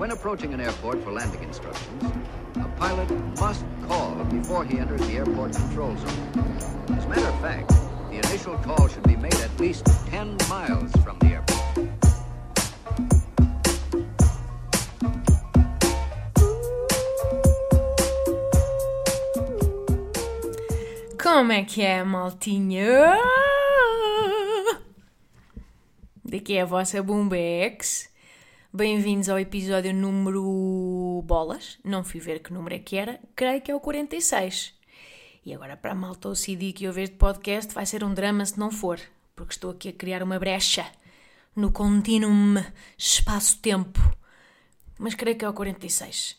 When approaching an airport for landing instructions, a pilot must call before he enters the airport control zone. As a matter of fact, the initial call should be made at least 10 miles from the airport. Como é que é, maltinha? Daqui é a vossa Bumbex. Bem-vindos ao episódio número... bolas. Não fui ver que número é que era. Creio que é o 46. E agora para a malta OCD que eu vejo de podcast vai ser um drama se não for. Porque estou aqui a criar uma brecha no contínuo espaço-tempo. Mas creio que é o 46.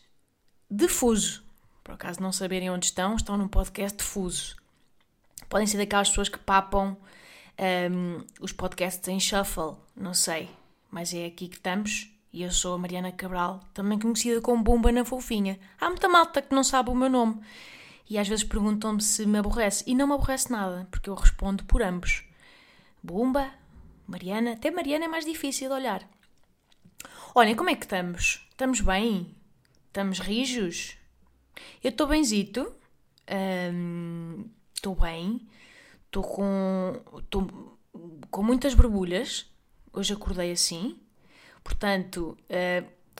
Difuso. Por acaso não saberem onde estão, estão num podcast difuso. Podem ser daquelas pessoas que papam os podcasts em shuffle, não sei. Mas é aqui que estamos e eu sou a Mariana Cabral, também conhecida como Bumba na Fofinha. Há muita malta que não sabe o meu nome e às vezes perguntam-me se me aborrece. E não me aborrece nada, porque eu respondo por ambos. Bumba, Mariana, até Mariana é mais difícil de olhar. Olhem, como é que estamos? Estamos bem? Estamos rijos? Eu estou benzito, estou bem, estou com muitas borbulhas, hoje acordei assim, portanto,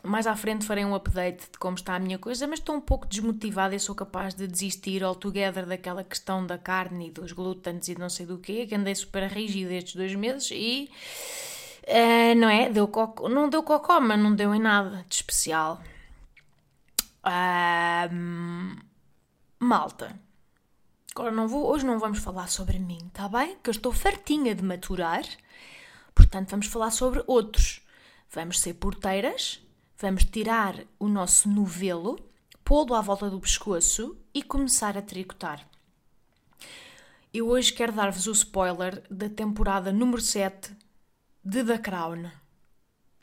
mais à frente farei um update de como está a minha coisa, mas estou um pouco desmotivada e sou capaz de desistir all together daquela questão da carne e dos glútenes e não sei do quê, que andei super rígida estes 2 meses e, não é, não deu cocó, mas não deu em nada de especial. Malta, agora hoje não vamos falar sobre mim, está bem? Que eu estou fartinha de maturar, portanto vamos falar sobre outros. Vamos ser porteiras, vamos tirar o nosso novelo, pô-lo à volta do pescoço e começar a tricotar. Eu hoje quero dar-vos o spoiler da temporada número 7 de The Crown.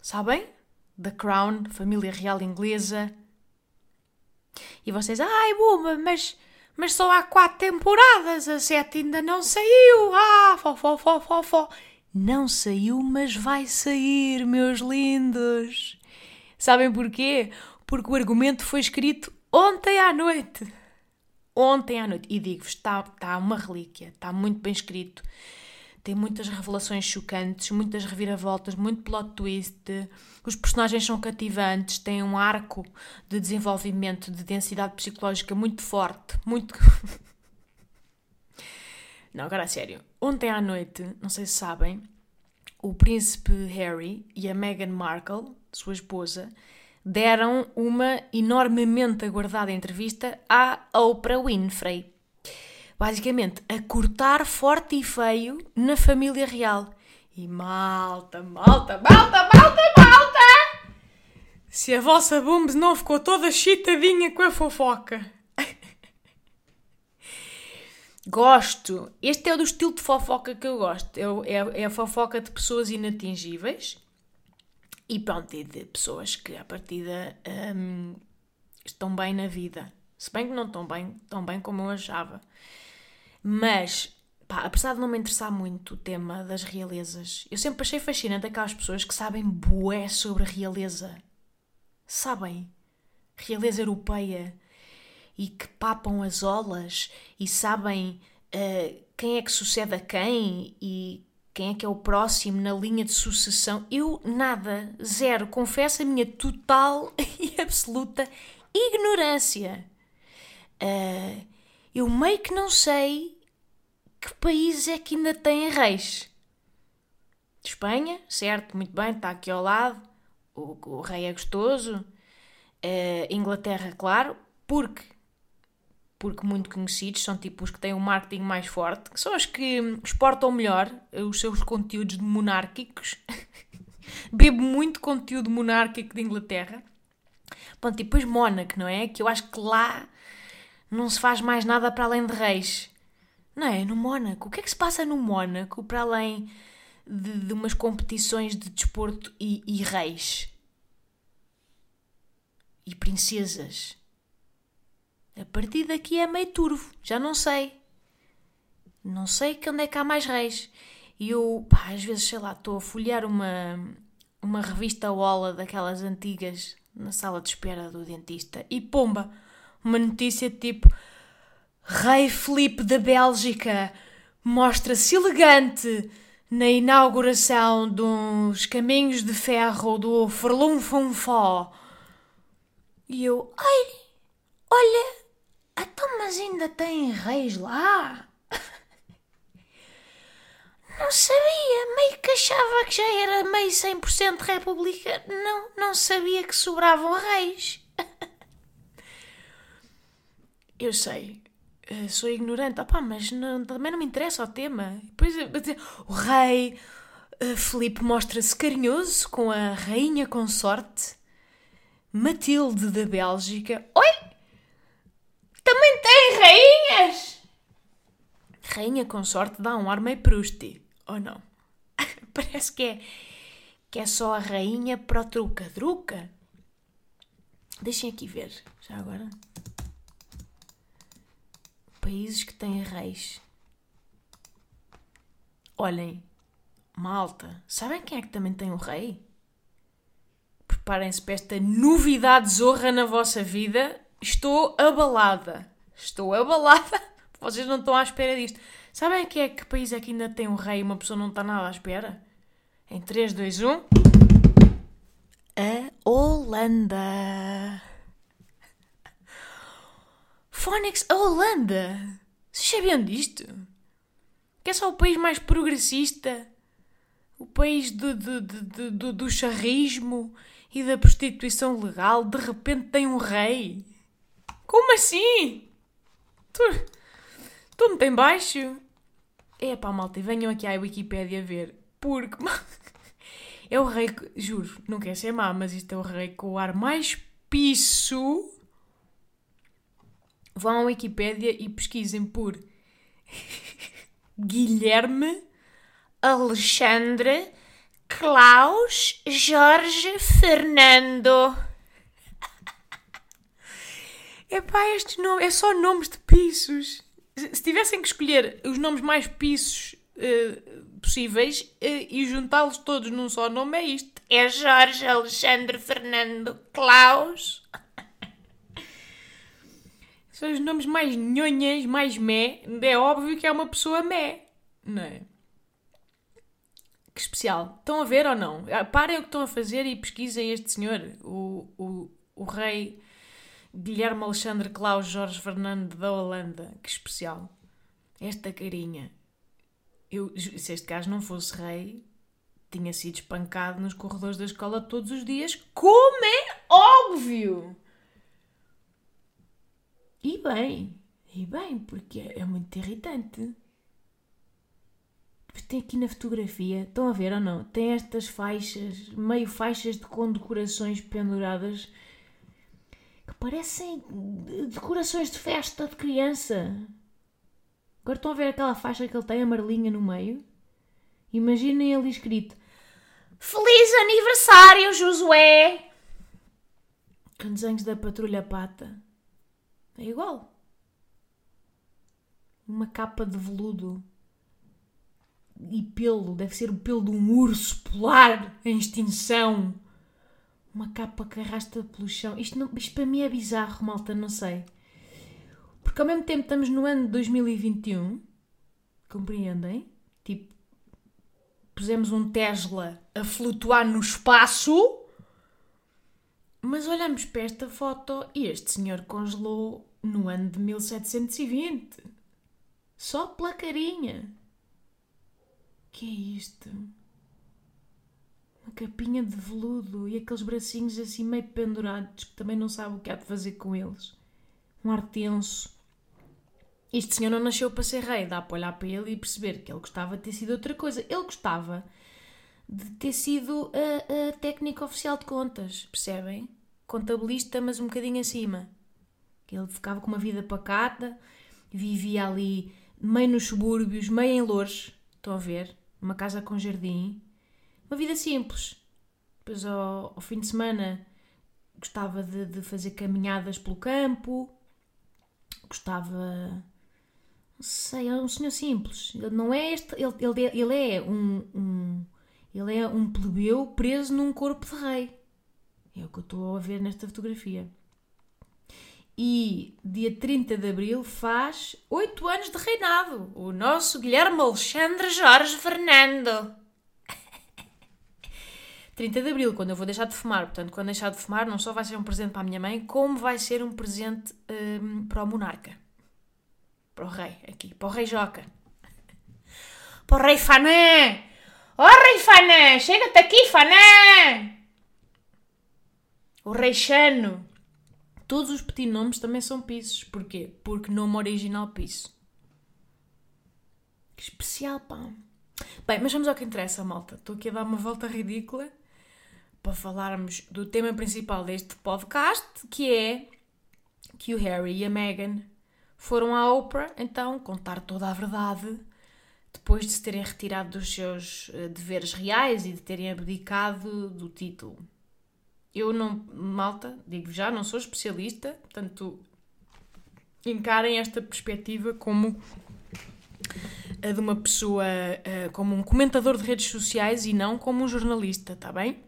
Sabem? The Crown, família real inglesa. E vocês, ai Bumba, mas só há 4 temporadas, a 7 ainda não saiu, fó. Não saiu, mas vai sair, meus lindos. Sabem porquê? Porque o argumento foi escrito ontem à noite, e digo-vos, está uma relíquia, está muito bem escrito, tem muitas revelações chocantes, muitas reviravoltas, muito plot twist, os personagens são cativantes, têm um arco de desenvolvimento, de densidade psicológica muito forte, muito... Não, agora a sério, ontem à noite, não sei se sabem, o príncipe Harry e a Meghan Markle, sua esposa, deram uma enormemente aguardada entrevista à Oprah Winfrey. Basicamente, a cortar forte e feio na família real. E malta! Se a vossa Bumbs não ficou toda chitadinha com a fofoca. Gosto. Este é o do estilo de fofoca que eu gosto. É a fofoca de pessoas inatingíveis. E pronto, e de pessoas que à partida estão bem na vida. Se bem que não estão bem como eu achava. Mas, pá, apesar de não me interessar muito o tema das realezas, eu sempre achei fascinante aquelas pessoas que sabem bué sobre realeza. Sabem? Realeza europeia. E que papam as olas. E sabem quem é que sucede a quem. E quem é que é o próximo na linha de sucessão. Eu, nada. Zero. Confesso a minha total e absoluta ignorância. Eu meio que não sei... Que país é que ainda tem reis? Espanha, certo, muito bem, está aqui ao lado. O rei é gostoso. Inglaterra, claro, porque muito conhecidos, são tipo os que têm o marketing mais forte, que são os que exportam melhor os seus conteúdos monárquicos. Bebo muito conteúdo monárquico de Inglaterra. Bom, e depois Mónaco, não é? Que eu acho que lá não se faz mais nada para além de reis. Não é? No Mónaco. O que é que se passa no Mónaco para além de umas competições de desporto e reis? E princesas? A partir daqui é meio turvo. Já não sei. Não sei onde é que há mais reis. E eu, pá, às vezes, sei lá, estou a folhear uma revista Ola daquelas antigas na sala de espera do dentista e pomba, uma notícia tipo: Rei Filipe da Bélgica mostra-se elegante na inauguração dos caminhos de ferro do Frelum-Funfó. E eu, ai, olha, então mas ainda tem reis lá? Não sabia, meio que achava que já era meio 100% república. Não sabia que sobravam reis. Eu sei, sou ignorante, mas não, também não me interessa o tema. Depois, o rei Filipe mostra-se carinhoso com a rainha consorte Matilde da Bélgica. Oi! Também tem rainhas! Rainha consorte dá um ar meio Prousti. Ou não? Parece que é só a rainha para o truca-druca. Deixem aqui ver, já agora. Países que têm reis. Olhem, malta, sabem quem é que também tem um rei? Preparem-se para esta novidade zorra na vossa vida. Estou abalada. Vocês não estão à espera disto. Sabem que país é que ainda tem um rei e uma pessoa não está nada à espera? Em 3, 2, 1... A Holanda. Fónix, a Holanda. Vocês sabiam disto? Que é só o país mais progressista. O país do charrismo e da prostituição legal. De repente tem um rei. Como assim? Estou muito em baixo. Epá, malta, venham aqui à Wikipédia ver. Porque é o rei, juro, não quer ser má, mas isto é o rei com o ar mais pisso. Vão à Wikipédia e pesquisem por Guilherme Alexandre Klaus Jorge Fernando. Epá, estes nomes, é só nomes de pisos. Se tivessem que escolher os nomes mais pisos possíveis e juntá-los todos num só nome, é isto. É Jorge Alexandre Fernando Klaus. São os nomes mais nhonhas, mais mé. É óbvio que é uma pessoa mé, não é? Que especial. Estão a ver ou não? Parem o que estão a fazer e pesquisem este senhor. O rei... Guilherme Alexandre Klaus Jorge Fernando da Holanda. Que especial. Esta carinha. Se este gajo não fosse rei, tinha sido espancado nos corredores da escola todos os dias, como é óbvio. E bem, porque é muito irritante. Tem aqui na fotografia, estão a ver ou não? Tem estas faixas, meio faixas de condecorações penduradas, que parecem decorações de festa de criança. Agora estão a ver aquela faixa que ele tem, amarelinha no meio? Imaginem ali escrito: Feliz aniversário, Josué! Com desenhos da Patrulha Pata. É igual. Uma capa de veludo. E pelo, deve ser o pelo de um urso polar em extinção. Uma capa que arrasta pelo chão. Isto para mim é bizarro, malta, não sei. Porque ao mesmo tempo estamos no ano de 2021. Compreendem? Tipo, pusemos um Tesla a flutuar no espaço. Mas olhamos para esta foto e este senhor congelou no ano de 1720. Só pela carinha. Que é isto? Uma capinha de veludo e aqueles bracinhos assim meio pendurados que também não sabe o que há de fazer com eles. Um ar tenso. Este senhor não nasceu para ser rei. Dá para olhar para ele e perceber que ele gostava de ter sido outra coisa. Ele gostava de ter sido a técnica oficial de contas, percebem? Contabilista, mas um bocadinho acima. Ele ficava com uma vida pacata, vivia ali meio nos subúrbios, meio em Loures. Estão a ver? Uma casa com jardim. Uma vida simples. Depois ao fim de semana gostava de fazer caminhadas pelo campo. Gostava... não sei, é um senhor simples. Ele não é este... Ele é um plebeu preso num corpo de rei. É o que eu estou a ver nesta fotografia. E dia 30 de Abril faz 8 anos de reinado. O nosso Guilherme Alexandre Jorge Fernando. 30 de Abril, quando eu vou deixar de fumar. Portanto, quando deixar de fumar, não só vai ser um presente para a minha mãe, como vai ser um presente para o monarca. Para o rei, aqui. Para o rei Joca. Para o rei Fanã. Oh, rei Fanã, chega-te aqui, Fanã. O rei Xano. Todos os petit nomes também são Pisces. Porquê? Porque nome original Pisces. Que especial, pá. Bem, mas vamos ao que interessa, malta. Estou aqui a dar uma volta ridícula para falarmos do tema principal deste podcast, que é que o Harry e a Meghan foram à Oprah, então, contar toda a verdade, depois de se terem retirado dos seus deveres reais e de terem abdicado do título. Eu não, malta, digo já, não sou especialista, portanto, encarem esta perspectiva como a de uma pessoa, como um comentador de redes sociais e não como um jornalista, tá bem?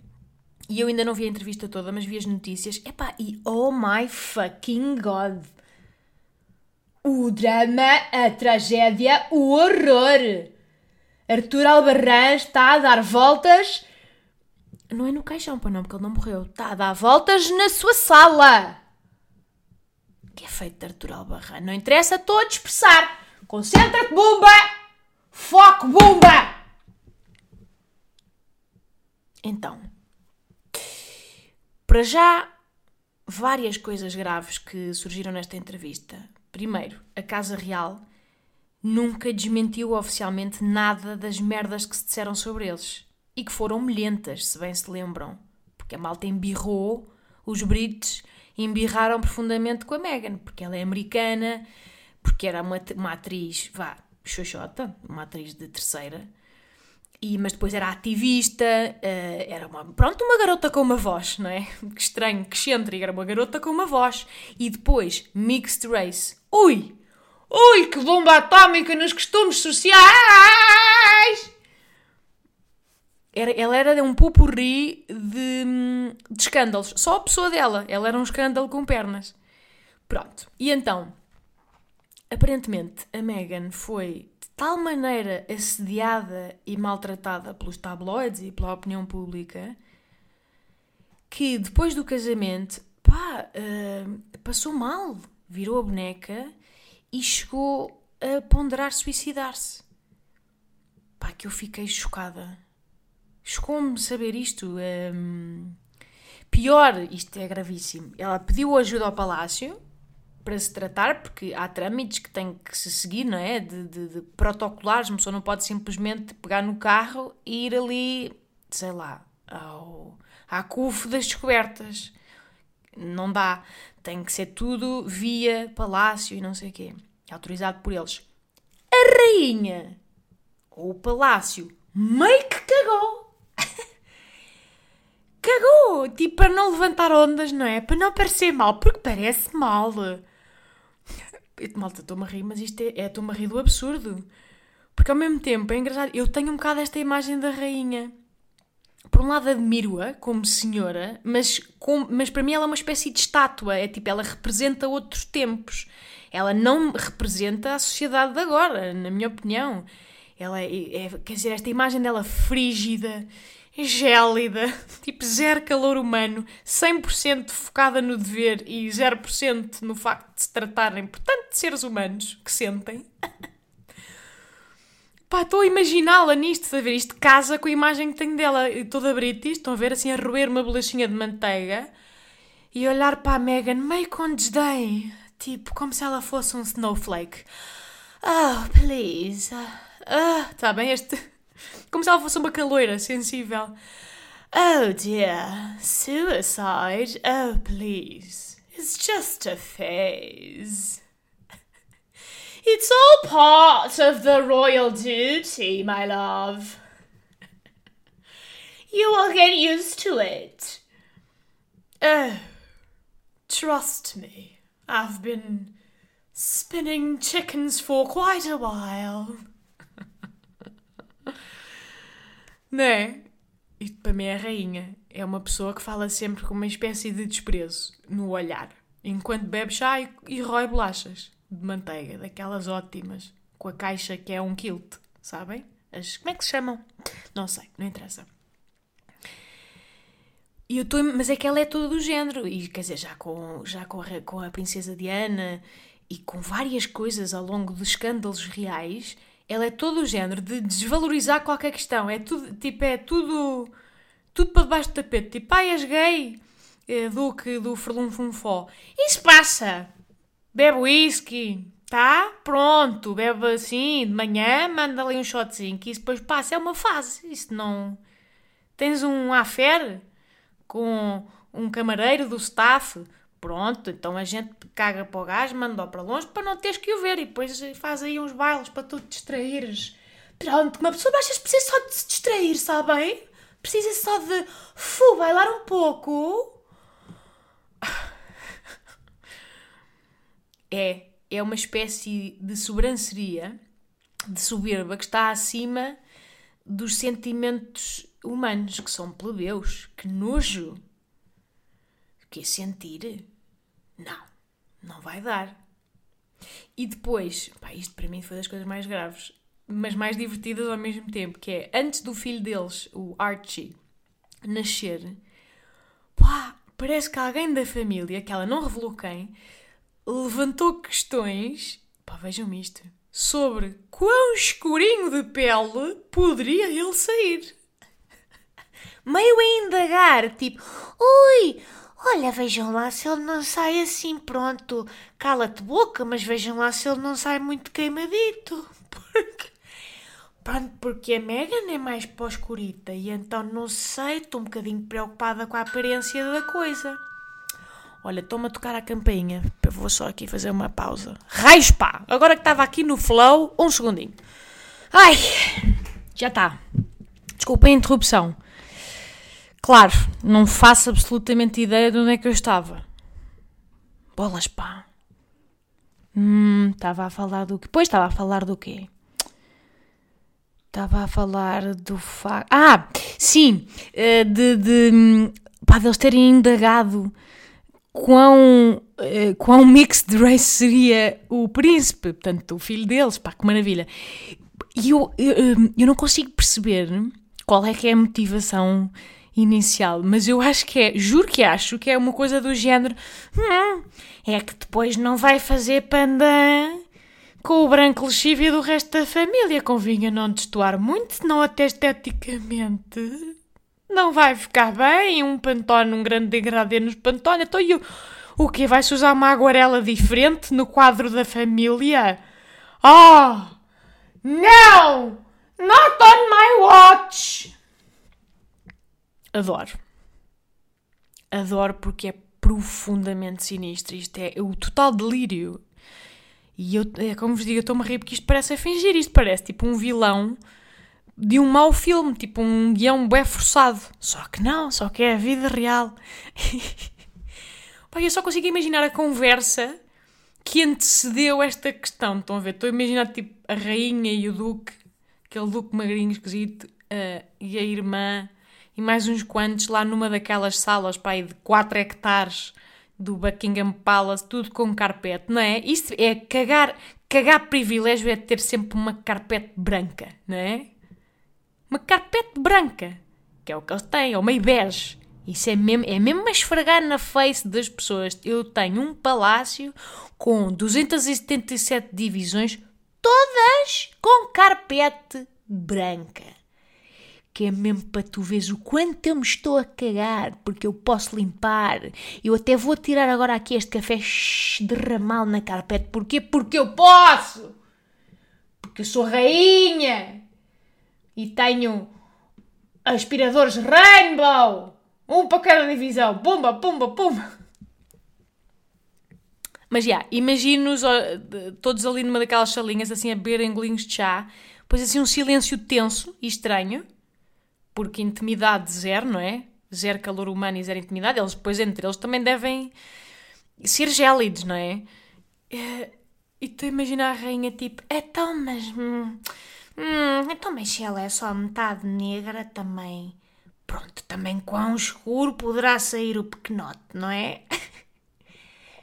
E eu ainda não vi a entrevista toda, mas vi as notícias. Epá, e oh my fucking god! O drama, a tragédia, o horror! Arthur Albarran está a dar voltas... Não é no caixão, pá, não, porque ele não morreu. Está a dar voltas na sua sala. Que é feito de Arthur Albarran. Não interessa, estou a dispersar. Concentra-te, Bumba! Foco, Bumba! Então, para já, várias coisas graves que surgiram nesta entrevista. Primeiro, a Casa Real nunca desmentiu oficialmente nada das merdas que se disseram sobre eles. E que foram milhentas, se bem se lembram. Porque a malta embirrou, os brites embirraram profundamente com a Meghan, porque ela é americana, porque era uma atriz, vá, xoxota, uma atriz de terceira, e, mas depois era ativista, era uma garota com uma voz, não é? Que estranho, que excêntrica, era uma garota com uma voz. E depois, mixed race. Ui, que bomba atómica nos costumes sociais! Ela era um popurri de escândalos. Só a pessoa dela. Ela era um escândalo com pernas. Pronto. E então, aparentemente, a Meghan foi de tal maneira assediada e maltratada pelos tabloides e pela opinião pública que, depois do casamento, passou mal. Virou a boneca e chegou a ponderar suicidar-se. Pá, que eu fiquei chocada. Chocou-me saber isto. Pior, isto é gravíssimo. Ela pediu ajuda ao Palácio para se tratar, porque há trâmites que têm que se seguir, não é? De protocolares, uma pessoa não pode simplesmente pegar no carro e ir ali, sei lá, à CUF das descobertas. Não dá. Tem que ser tudo via Palácio e não sei o quê. Autorizado por eles. A Rainha ou o Palácio meio que cagou. Cagou, tipo, para não levantar ondas, não é? Para não parecer mal, porque parece mal. Malta, estou-me a rir, mas isto é... Estou-me a rir do absurdo. Porque ao mesmo tempo, é engraçado, eu tenho um bocado esta imagem da rainha. Por um lado admiro-a como senhora, mas para mim ela é uma espécie de estátua. É tipo, ela representa outros tempos. Ela não representa a sociedade de agora, na minha opinião. Ela quer dizer, esta imagem dela frígida... gélida, tipo zero calor humano, 100% focada no dever e 0% no facto de se tratarem, portanto, de seres humanos que sentem. Pá, estou a imaginá-la nisto, estás a ver? Isto casa com a imagem que tenho dela, toda British, estão a ver, assim, a roer uma bolachinha de manteiga e olhar para a Meghan meio com desdém, tipo, como se ela fosse um snowflake. Oh, please. Está bem, como se ela fosse uma caloira sensível. Oh dear, suicide, oh please, it's just a phase. It's all part of the royal duty, my love. You will get used to it. Oh, trust me, I've been spinning chickens for quite a while. Não é? Isto para mim é a rainha. é uma pessoa que fala sempre com uma espécie de desprezo no olhar, enquanto bebe chá e rói bolachas de manteiga, daquelas ótimas, com a caixa que é um quilt, sabem? Como é que se chamam? Não sei, não interessa. E eu tô, mas é que ela é toda do género, e quer dizer, já com a Princesa Diana e com várias coisas ao longo de escândalos reais, ela é todo o género de desvalorizar qualquer questão, é tudo, tipo, é tudo para debaixo do tapete, tipo, ai, és gay, Duque do Ferlum-Funfó, isso passa, bebe whisky, tá, pronto, bebe assim, de manhã, manda ali um shotzinho, que isso depois passa, é uma fase, isso não, tens um affair com um camareiro do staff, pronto, então a gente caga para o gajo, manda-o para longe para não teres que o ver e depois faz aí uns bailes para tu te distraíres. Pronto, uma pessoa baixa precisa só de se distrair, sabem? Precisa só de bailar um pouco. É uma espécie de sobranceria, de soberba que está acima dos sentimentos humanos, que são plebeus, que nojo. Que sentir? Não vai dar. E depois, pá, isto para mim foi das coisas mais graves, mas mais divertidas ao mesmo tempo, que é, antes do filho deles, o Archie, nascer, pá, parece que alguém da família, que ela não revelou quem, levantou questões, pá, vejam isto, sobre quão escurinho de pele poderia ele sair. Meio a indagar, tipo, ui, olha, vejam lá se ele não sai assim, pronto, cala-te boca, mas vejam lá se ele não sai muito queimadito, porque a Meghan é mais pós-curita e então não sei, estou um bocadinho preocupada com a aparência da coisa. Olha, estou-me a tocar a campainha, eu vou só aqui fazer uma pausa. Raios pá, agora que estava aqui no flow, um segundinho. Ai, já está, desculpem a interrupção. Claro, não faço absolutamente ideia de onde é que eu estava. Bolas, pá. Estava a falar do quê? Pois, estava a falar do quê? Estava a falar do facto... Ah, sim, de pá, deles terem indagado quão mixed race seria o príncipe, portanto, o filho deles, pá, que maravilha. E eu não consigo perceber qual é que é a motivação inicial, mas eu acho que é, juro que acho que é uma coisa do género, é que depois não vai fazer pandan com o branco lexívio do resto da família, convinha não destoar muito, senão até esteticamente não vai ficar bem, um pantone, um grande degradê nos pantone, então o quê? Vai-se usar uma aguarela diferente no quadro da família? Oh, não! Not on my watch! Adoro porque é profundamente sinistro, isto é o total delírio, e eu, como vos digo, eu estou-me a rir porque isto parece a fingir, isto parece tipo um vilão de um mau filme, tipo um guião bué forçado, só que não, só que é a vida real. Pai, eu só consigo imaginar a conversa que antecedeu esta questão, estão a ver, estou a imaginar tipo a rainha e o duque, aquele duque magrinho esquisito, e a irmã e mais uns quantos lá numa daquelas salas, pá, aí de 4 hectares do Buckingham Palace, tudo com carpete, não é? Isso é cagar privilégio, é ter sempre uma carpete branca, não é? Uma carpete branca, que é o que eles têm, é uma bege. Isso é mesmo a esfregar na face das pessoas. Eu tenho um palácio com 277 divisões, todas com carpete branca. Que é mesmo para tu veres o quanto eu me estou a cagar, porque eu posso limpar. Eu até vou tirar agora aqui este café derramá-lo na carpete. Porquê? Porque eu posso! Porque eu sou rainha! E tenho aspiradores Rainbow! Um para cada divisão! Pumba, pumba, pumba! Mas já, imagino-os todos ali numa daquelas salinhas, assim a beber engolinhos de chá, depois assim um silêncio tenso e estranho. Porque intimidade zero, não é? Zero calor humano e zero intimidade. Eles depois entre eles também devem ser gélidos, não é? E tu imagina a rainha tipo, então mas se ela é só metade negra também Pronto, também quão escuro poderá sair o pequenote, não é?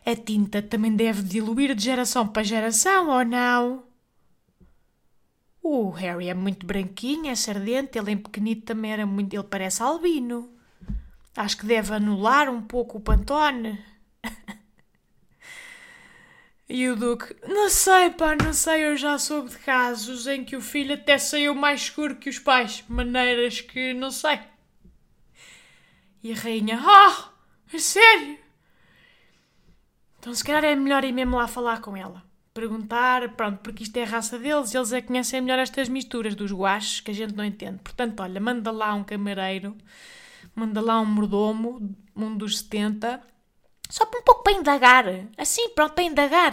A tinta também deve diluir de geração para geração, ou não? O Harry é muito branquinho, é sardento, ele em pequenito também era muito... Ele parece albino. Acho que deve anular um pouco o Pantone. E o Duque... Não sei, pá, não sei, eu já soube de casos em que o filho até saiu mais escuro que os pais. Maneiras que não sei. E a rainha... Oh, é sério? Então se calhar é melhor ir mesmo lá falar com ela. Perguntar, pronto, porque isto é a raça deles, eles é que conhecem melhor estas misturas dos guaches que a gente não entende. Portanto, olha, manda lá um camareiro, manda lá um mordomo, um dos 70, só um pouco para indagar, assim, pronto, para indagar.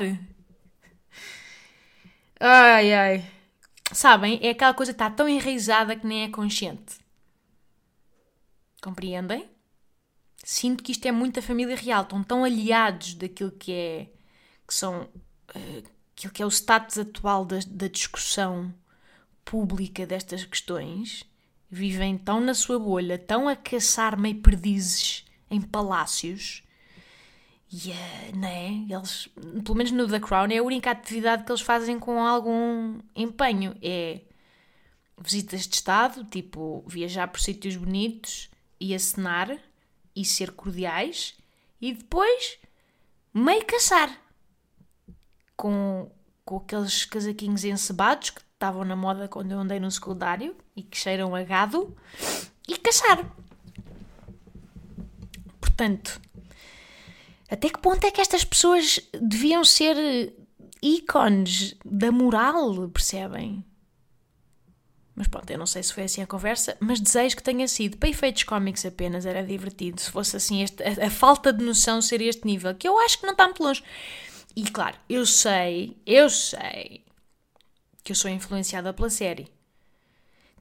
Ai, ai. Sabem, é aquela coisa que está tão enraizada que nem é consciente. Compreendem? Sinto que isto é muito a família real, estão tão aliados daquilo que é, que são... aquilo que é o status atual da discussão pública destas questões, vivem tão na sua bolha, tão a caçar meio perdizes em palácios, e né? Eles, pelo menos no The Crown, é a única atividade que eles fazem com algum empenho, é visitas de estado, tipo viajar por sítios bonitos e acenar e ser cordiais, e depois meio caçar com aqueles casaquinhos encebados que estavam na moda quando eu andei no secundário e que cheiram a gado, e caçar. Portanto, até que ponto é que estas pessoas deviam ser ícones da moral, percebem? Mas pronto, eu não sei se foi assim a conversa, mas desejo que tenha sido. Para efeitos cómicos apenas, era divertido. Se fosse assim, a falta de noção seria este nível, que eu acho que não está muito longe. E claro, eu sei que eu sou influenciada pela série.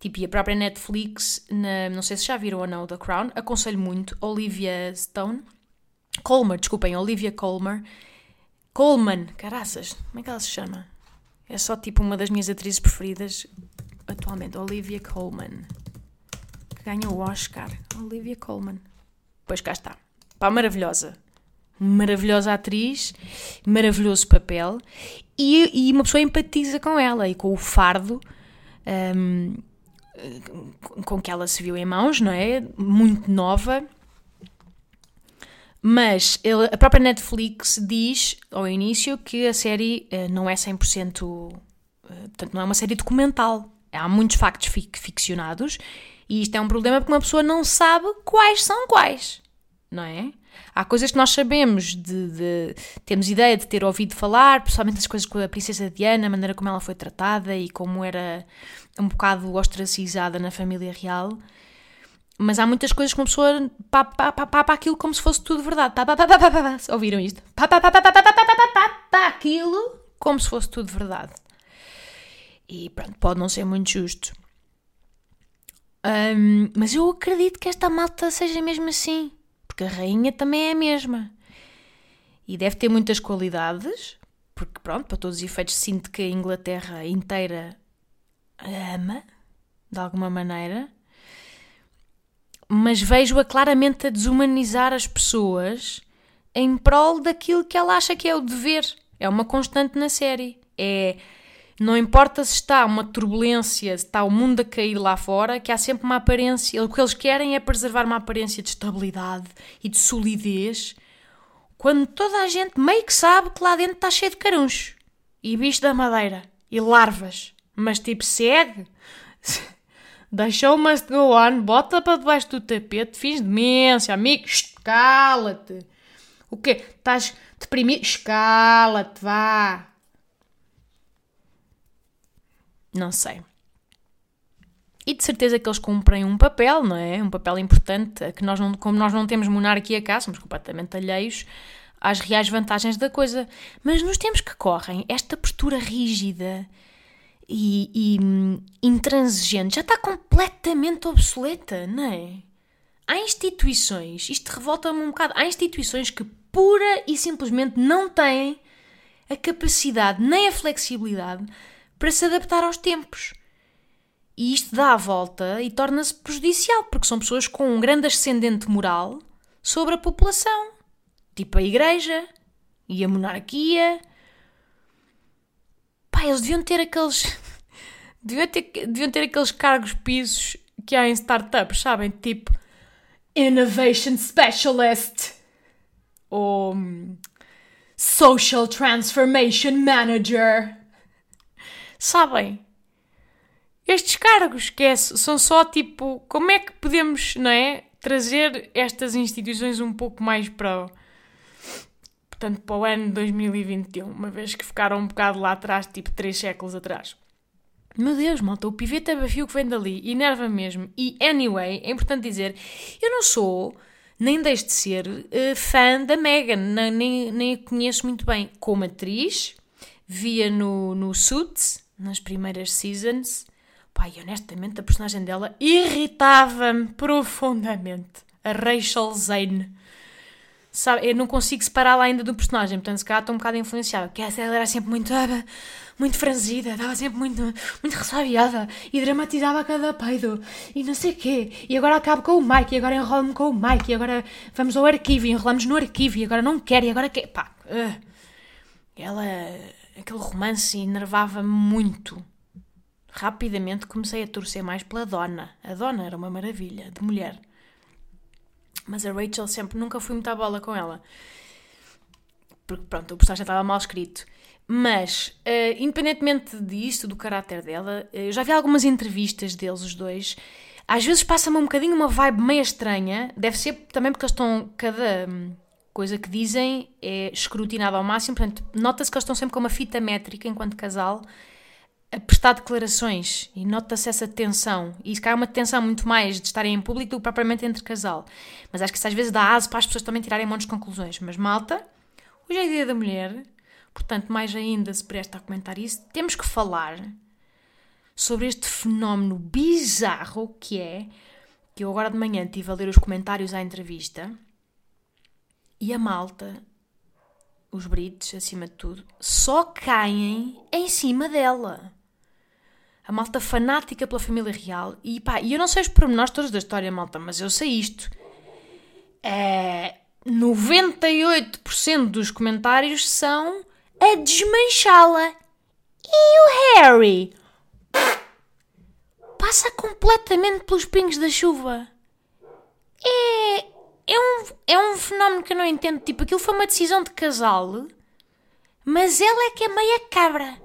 Tipo, e a própria Netflix, não sei se já viram ou não, The Crown, aconselho muito, Olivia Colman, caraças, como é que ela se chama? É só tipo uma das minhas atrizes preferidas atualmente, Olivia Colman, que ganhou o Oscar, Olivia Colman. Pois cá está, pá, maravilhosa. Maravilhosa atriz, maravilhoso papel, e uma pessoa empatiza com ela e com o fardo com que ela se viu em mãos, não é? Muito nova. Mas a própria Netflix diz ao início que a série não é 100%, portanto não é uma série documental. Há muitos factos ficcionados e isto é um problema porque uma pessoa não sabe quais são quais, não é? Há coisas que nós sabemos, temos ideia de ter ouvido falar, principalmente as coisas com a Princesa Diana, a maneira como ela foi tratada e como era um bocado ostracizada na família real. Mas há muitas coisas que uma pessoa pá aquilo como se fosse tudo verdade. Pá. Ouviram isto? Pá aquilo como se fosse tudo verdade. E pronto, pode não ser muito justo. Mas eu acredito que esta malta seja mesmo assim. Porque a rainha também é a mesma. E deve ter muitas qualidades, porque pronto, para todos os efeitos sinto que a Inglaterra inteira a ama, de alguma maneira. Mas vejo-a claramente a desumanizar as pessoas em prol daquilo que ela acha que é o dever. É uma constante na série. É, não importa se está uma turbulência, se está o mundo a cair lá fora, que há sempre uma aparência. O que eles querem é preservar uma aparência de estabilidade e de solidez, quando toda a gente meio que sabe que lá dentro está cheio de carunchos e bichos da madeira e larvas. Mas tipo, segue. The show must go on. Bota para debaixo do tapete. Fins de demência, amigo. Cala-te. O quê? Estás deprimido? Cala-te, vá. Não sei. E de certeza que eles cumprem um papel, não é? Um papel importante, que nós não, como nós não temos monarquia cá, somos completamente alheios às reais vantagens da coisa. Mas nos tempos que correm, esta postura rígida e intransigente já está completamente obsoleta, não é? Há instituições, isto revolta-me um bocado, há instituições que pura e simplesmente não têm a capacidade nem a flexibilidade para se adaptar aos tempos. E isto dá a volta e torna-se prejudicial, porque são pessoas com um grande ascendente moral sobre a população. Tipo a Igreja e a monarquia. Pá, eles deviam ter aqueles... deviam ter aqueles cargos pisos que há em startups, sabem? Tipo, Innovation Specialist. Ou Social Transformation Manager. Sabem? Estes cargos que são só tipo... Como é que podemos, não é? Trazer estas instituições um pouco mais para... Portanto, para o ano 2021. Uma vez que ficaram um bocado lá atrás, tipo 3 séculos atrás. Meu Deus, malta, o pivete abafio que vem dali. Enerva mesmo. E, anyway, é importante dizer... Eu não sou, nem deixo de ser, fã da Meghan. Nem a conheço muito bem como atriz. Via no Suits, nas primeiras seasons... Pai, honestamente, a personagem dela irritava-me profundamente. A Rachel Zane. Sabe, eu não consigo separá-la ainda do personagem, portanto, se calhar estou um bocado influenciada. Porque ela era sempre muito franzida, estava sempre muito ressabiada e dramatizava cada peido e não sei o quê. E agora acabo com o Mike, e agora enrolo-me com o Mike, e agora vamos ao arquivo, e enrolamos no arquivo, e agora não quer, e agora quer. Pá, ela... Aquele romance enervava-me muito. Rapidamente comecei a torcer mais pela dona. A dona era uma maravilha, de mulher. Mas a Rachel nunca fui muito à bola com ela. Porque, pronto, o personagem estava mal escrito. Mas, independentemente disso, do caráter dela, eu já vi algumas entrevistas deles, os dois. Às vezes passa-me um bocadinho uma vibe meio estranha. Deve ser também porque eles estão... Cada coisa que dizem é escrutinada ao máximo. Portanto, nota-se que eles estão sempre com uma fita métrica enquanto casal... a prestar declarações, e nota-se essa tensão, e se calhar é uma tensão muito mais de estarem em público do que propriamente entre casal, mas acho que isso às vezes dá asa para as pessoas também tirarem montes de conclusões. Mas malta, hoje é dia da mulher, portanto mais ainda se presta a comentar isso, temos que falar sobre este fenómeno bizarro que é, que eu agora de manhã estive a ler os comentários à entrevista, e a malta, os britos acima de tudo, só caem em cima dela. A malta fanática pela família real. E pá, eu não sei os pormenores todos da história, malta, mas eu sei isto. 98% dos comentários são a desmanchá-la. E o Harry? Passa completamente pelos pingos da chuva. É um fenómeno que eu não entendo. Tipo, aquilo foi uma decisão de casal, mas ela é que é meia cabra.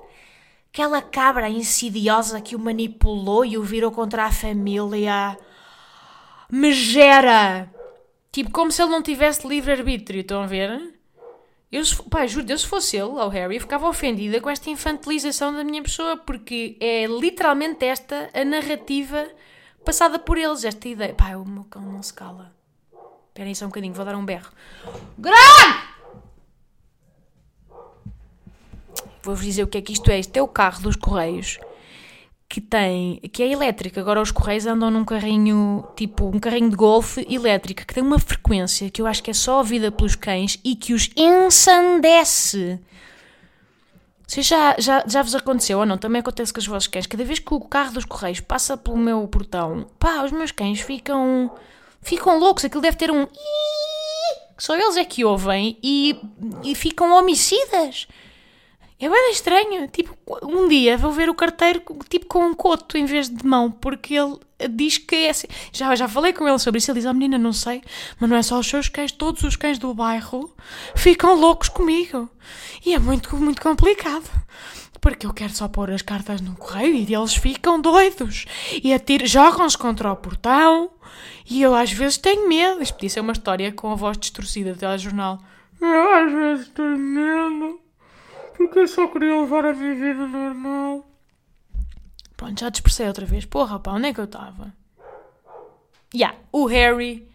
Aquela cabra insidiosa que o manipulou e o virou contra a família. Me gera! Tipo, como se ele não tivesse livre-arbítrio, estão a ver? Eu, pá, juro, se fosse ele, ou Harry, ficava ofendida com esta infantilização da minha pessoa, porque é literalmente esta a narrativa passada por eles, esta ideia. Pá, o meu cão não se cala. Esperem só um bocadinho, vou dar um berro. Grande! Vou-vos dizer o que é que isto é. Isto é o carro dos Correios, que é elétrico. Agora os Correios andam num carrinho, tipo um carrinho de golfe elétrico, que tem uma frequência que eu acho que é só ouvida pelos cães e que os ensandece. Se já vos aconteceu ou não, também acontece com os vossos cães. Cada vez que o carro dos Correios passa pelo meu portão, pá, os meus cães ficam loucos. Aquilo deve ter um... que só eles é que ouvem e ficam homicidas. É bem estranho. Tipo, um dia vou ver o carteiro tipo com um coto em vez de mão, porque ele diz que é assim. Já falei com ele sobre isso. Ele diz, menina, não sei, mas não é só os seus cães, todos os cães do bairro ficam loucos comigo. E é muito, muito complicado, porque eu quero só pôr as cartas no correio e eles ficam doidos. E jogam-se contra o portão e eu às vezes tenho medo. Isto podia ser uma história com a voz distorcida do telejornal. Eu às vezes tenho medo, porque eu só queria levar a minha vida normal. Pronto, já dispersei outra vez. Porra, pá, onde é que eu estava? O Harry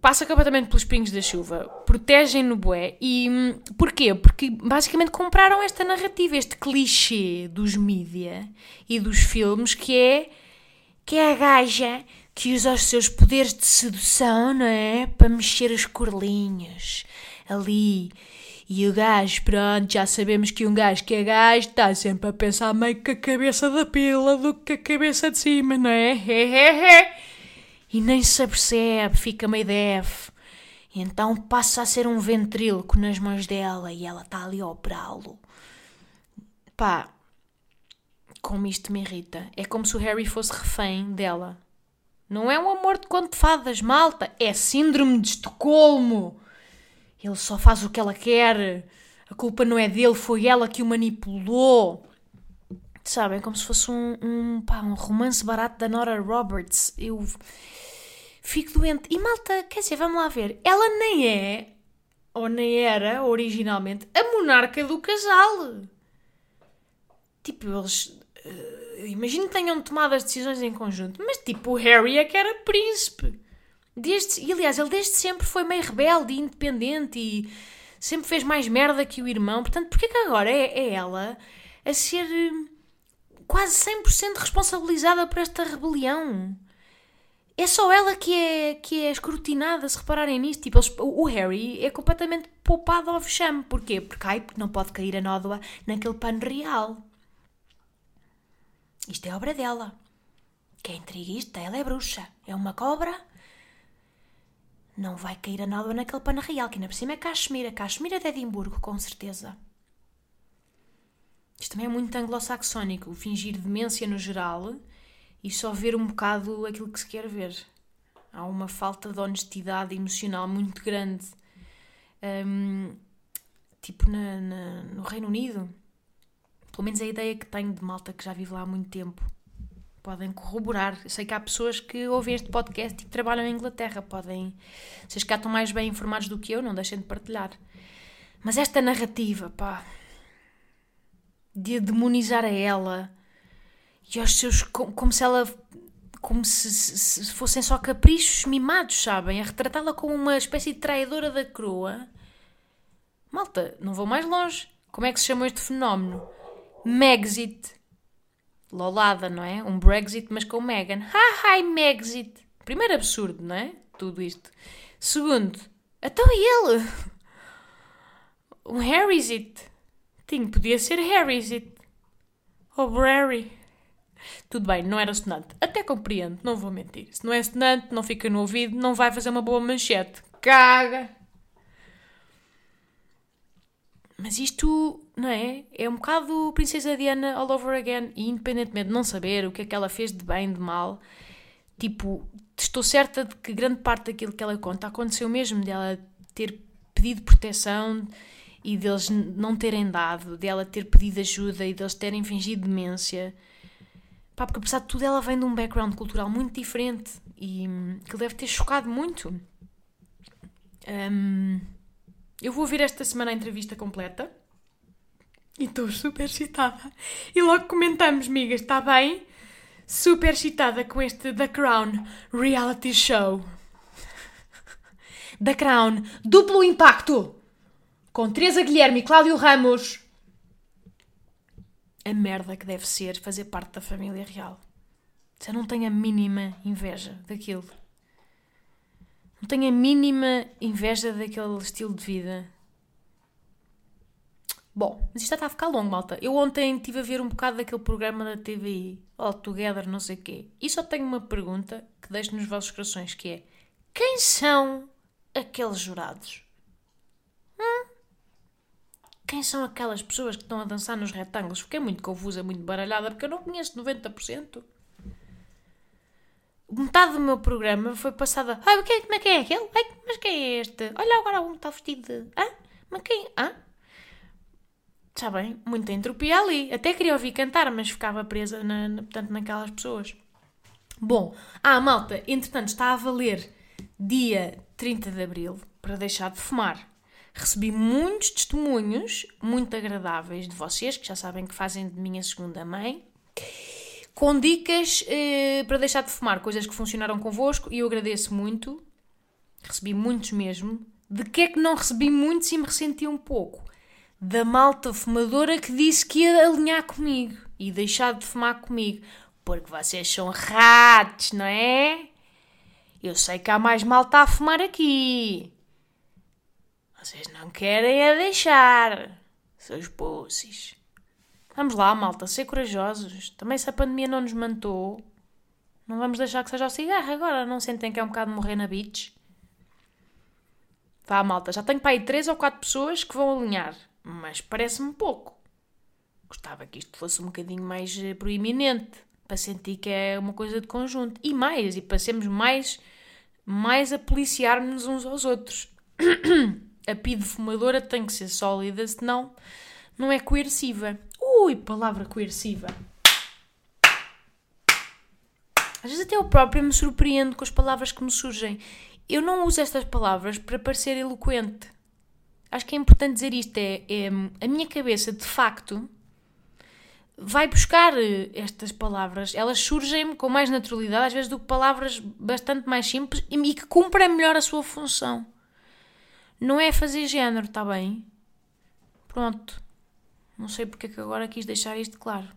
passa completamente pelos pingos da chuva. Protegem-no bué. E porquê? Porque basicamente compraram esta narrativa, este clichê dos mídia e dos filmes, que é a gaja que usa os seus poderes de sedução, não é? Para mexer as corlinhas ali, E o gajo, pronto, já sabemos que um gajo que é gajo está sempre a pensar meio que a cabeça da pila do que a cabeça de cima, não é? E nem se apercebe, fica meio def. Então passa a ser um ventríloco nas mãos dela e ela está ali a operá-lo. Pá, como isto me irrita. É como se o Harry fosse refém dela. Não é um amor de conto de fadas, malta. É síndrome de Estocolmo. Ele só faz o que ela quer. A culpa não é dele, foi ela que o manipulou. Sabem, como se fosse um romance barato da Nora Roberts. Eu fico doente. E malta, quer dizer, vamos lá ver. Ela nem é, ou nem era originalmente, a monarca do casal. Tipo, eles... imagino que tenham tomado as decisões em conjunto. Mas tipo, o Harry é que era príncipe. E aliás, ele desde sempre foi meio rebelde e independente e sempre fez mais merda que o irmão. Portanto, porquê que agora é ela a ser quase 100% responsabilizada por esta rebelião? É só ela que é escrutinada, se repararem nisto. Tipo, o Harry é completamente poupado ao vexame. Porquê? Porque não pode cair a nódoa naquele pano real. Isto é obra dela. Que é intriguista, ela é bruxa. É uma cobra. Não vai cair a nódoa naquele pano real, que ainda por cima é Cachemira. Cachemira de Edimburgo, com certeza. Isto também é muito anglo-saxónico. Fingir demência no geral e só ver um bocado aquilo que se quer ver. Há uma falta de honestidade emocional muito grande. Tipo no Reino Unido. Pelo menos a ideia que tenho de malta que já vive lá há muito tempo. Podem corroborar. Eu sei que há pessoas que ouvem este podcast e que trabalham em Inglaterra. Podem... Vocês cá estão mais bem informados do que eu, não deixem de partilhar. Mas esta narrativa, pá... de a demonizar a ela e aos seus... como se ela... como se fossem só caprichos mimados, sabem? A retratá-la como uma espécie de traidora da coroa. Malta, não vou mais longe. Como é que se chamou este fenómeno? Megxit. Lolada, não é? Um Brexit, mas com Meghan. Hi, Megxit. Primeiro, absurdo, não é? Tudo isto. Segundo, até ele. Um Harryzit. Podia ser Harryzit. Ou Brary. Tudo bem, não era sonante. Até compreendo, não vou mentir. Se não é sonante, não fica no ouvido, não vai fazer uma boa manchete. Caga! Mas isto, não é? É um bocado Princesa Diana all over again. E independentemente de não saber o que é que ela fez de bem, de mal, tipo, estou certa de que grande parte daquilo que ela conta aconteceu mesmo, dela ter pedido proteção e deles não terem dado, dela ter pedido ajuda e deles terem fingido demência. Pá, porque apesar de tudo ela vem de um background cultural muito diferente e que deve ter chocado muito. Eu vou ouvir esta semana a entrevista completa e estou super excitada. E logo comentamos, migas, está bem? Super excitada com este The Crown reality show. The Crown, duplo impacto, com Teresa Guilherme e Cláudio Ramos. A merda que deve ser fazer parte da família real. Já não tenho a mínima inveja daquilo. Não tenho a mínima inveja daquele estilo de vida. Bom, mas isto já está a ficar longo, malta. Eu ontem estive a ver um bocado daquele programa da TVI, All Together, não sei o quê. E só tenho uma pergunta que deixo nos vossos corações, que é: quem são aqueles jurados? Quem são aquelas pessoas que estão a dançar nos retângulos? Fiquei muito confusa, muito baralhada, porque eu não conheço 90%. Metade do meu programa foi passada... Ai, mas quem é aquele? Ai, mas quem é este? Olha agora um que está vestido de... Ah, mas quem... Ah? Sabem, muita entropia ali. Até queria ouvir cantar, mas ficava presa portanto, naquelas pessoas. Bom, malta, entretanto, está a valer dia 30 de Abril para deixar de fumar. Recebi muitos testemunhos muito agradáveis de vocês, que já sabem que fazem de minha segunda mãe, com dicas para deixar de fumar, coisas que funcionaram convosco, e eu agradeço muito. Recebi muitos mesmo. De que é que não recebi muitos e me ressenti um pouco? Da malta fumadora que disse que ia alinhar comigo e deixar de fumar comigo, porque vocês são ratos, não é? Eu sei que há mais malta a fumar aqui. Vocês não querem é deixar, seus pussies. Vamos lá, malta, ser corajosos. Também se a pandemia não nos mantou, não vamos deixar que seja o cigarro agora. Não sentem que é um bocado morrer na bitch? Vá, malta, já tenho para aí 3 ou 4 pessoas que vão alinhar, mas parece-me pouco. Gostava que isto fosse um bocadinho mais proeminente, para sentir que é uma coisa de conjunto. E mais, e passemos mais a policiar-nos uns aos outros. A pide fumadora tem que ser sólida, senão não é coerciva. Ui, palavra coerciva. Às vezes até eu própria me surpreendo com as palavras que me surgem. Eu não uso estas palavras para parecer eloquente. Acho que é importante dizer isto. A minha cabeça, de facto, vai buscar estas palavras. Elas surgem-me com mais naturalidade, às vezes, do que palavras bastante mais simples e que cumprem melhor a sua função. Não é fazer género, está bem? Pronto. Não sei porque é que agora quis deixar isto claro.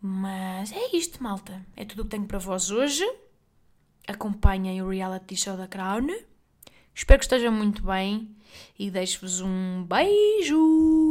Mas é isto, malta. É tudo o que tenho para vós hoje. Acompanhem o reality show da Crown. Espero que estejam muito bem e deixo-vos um beijo.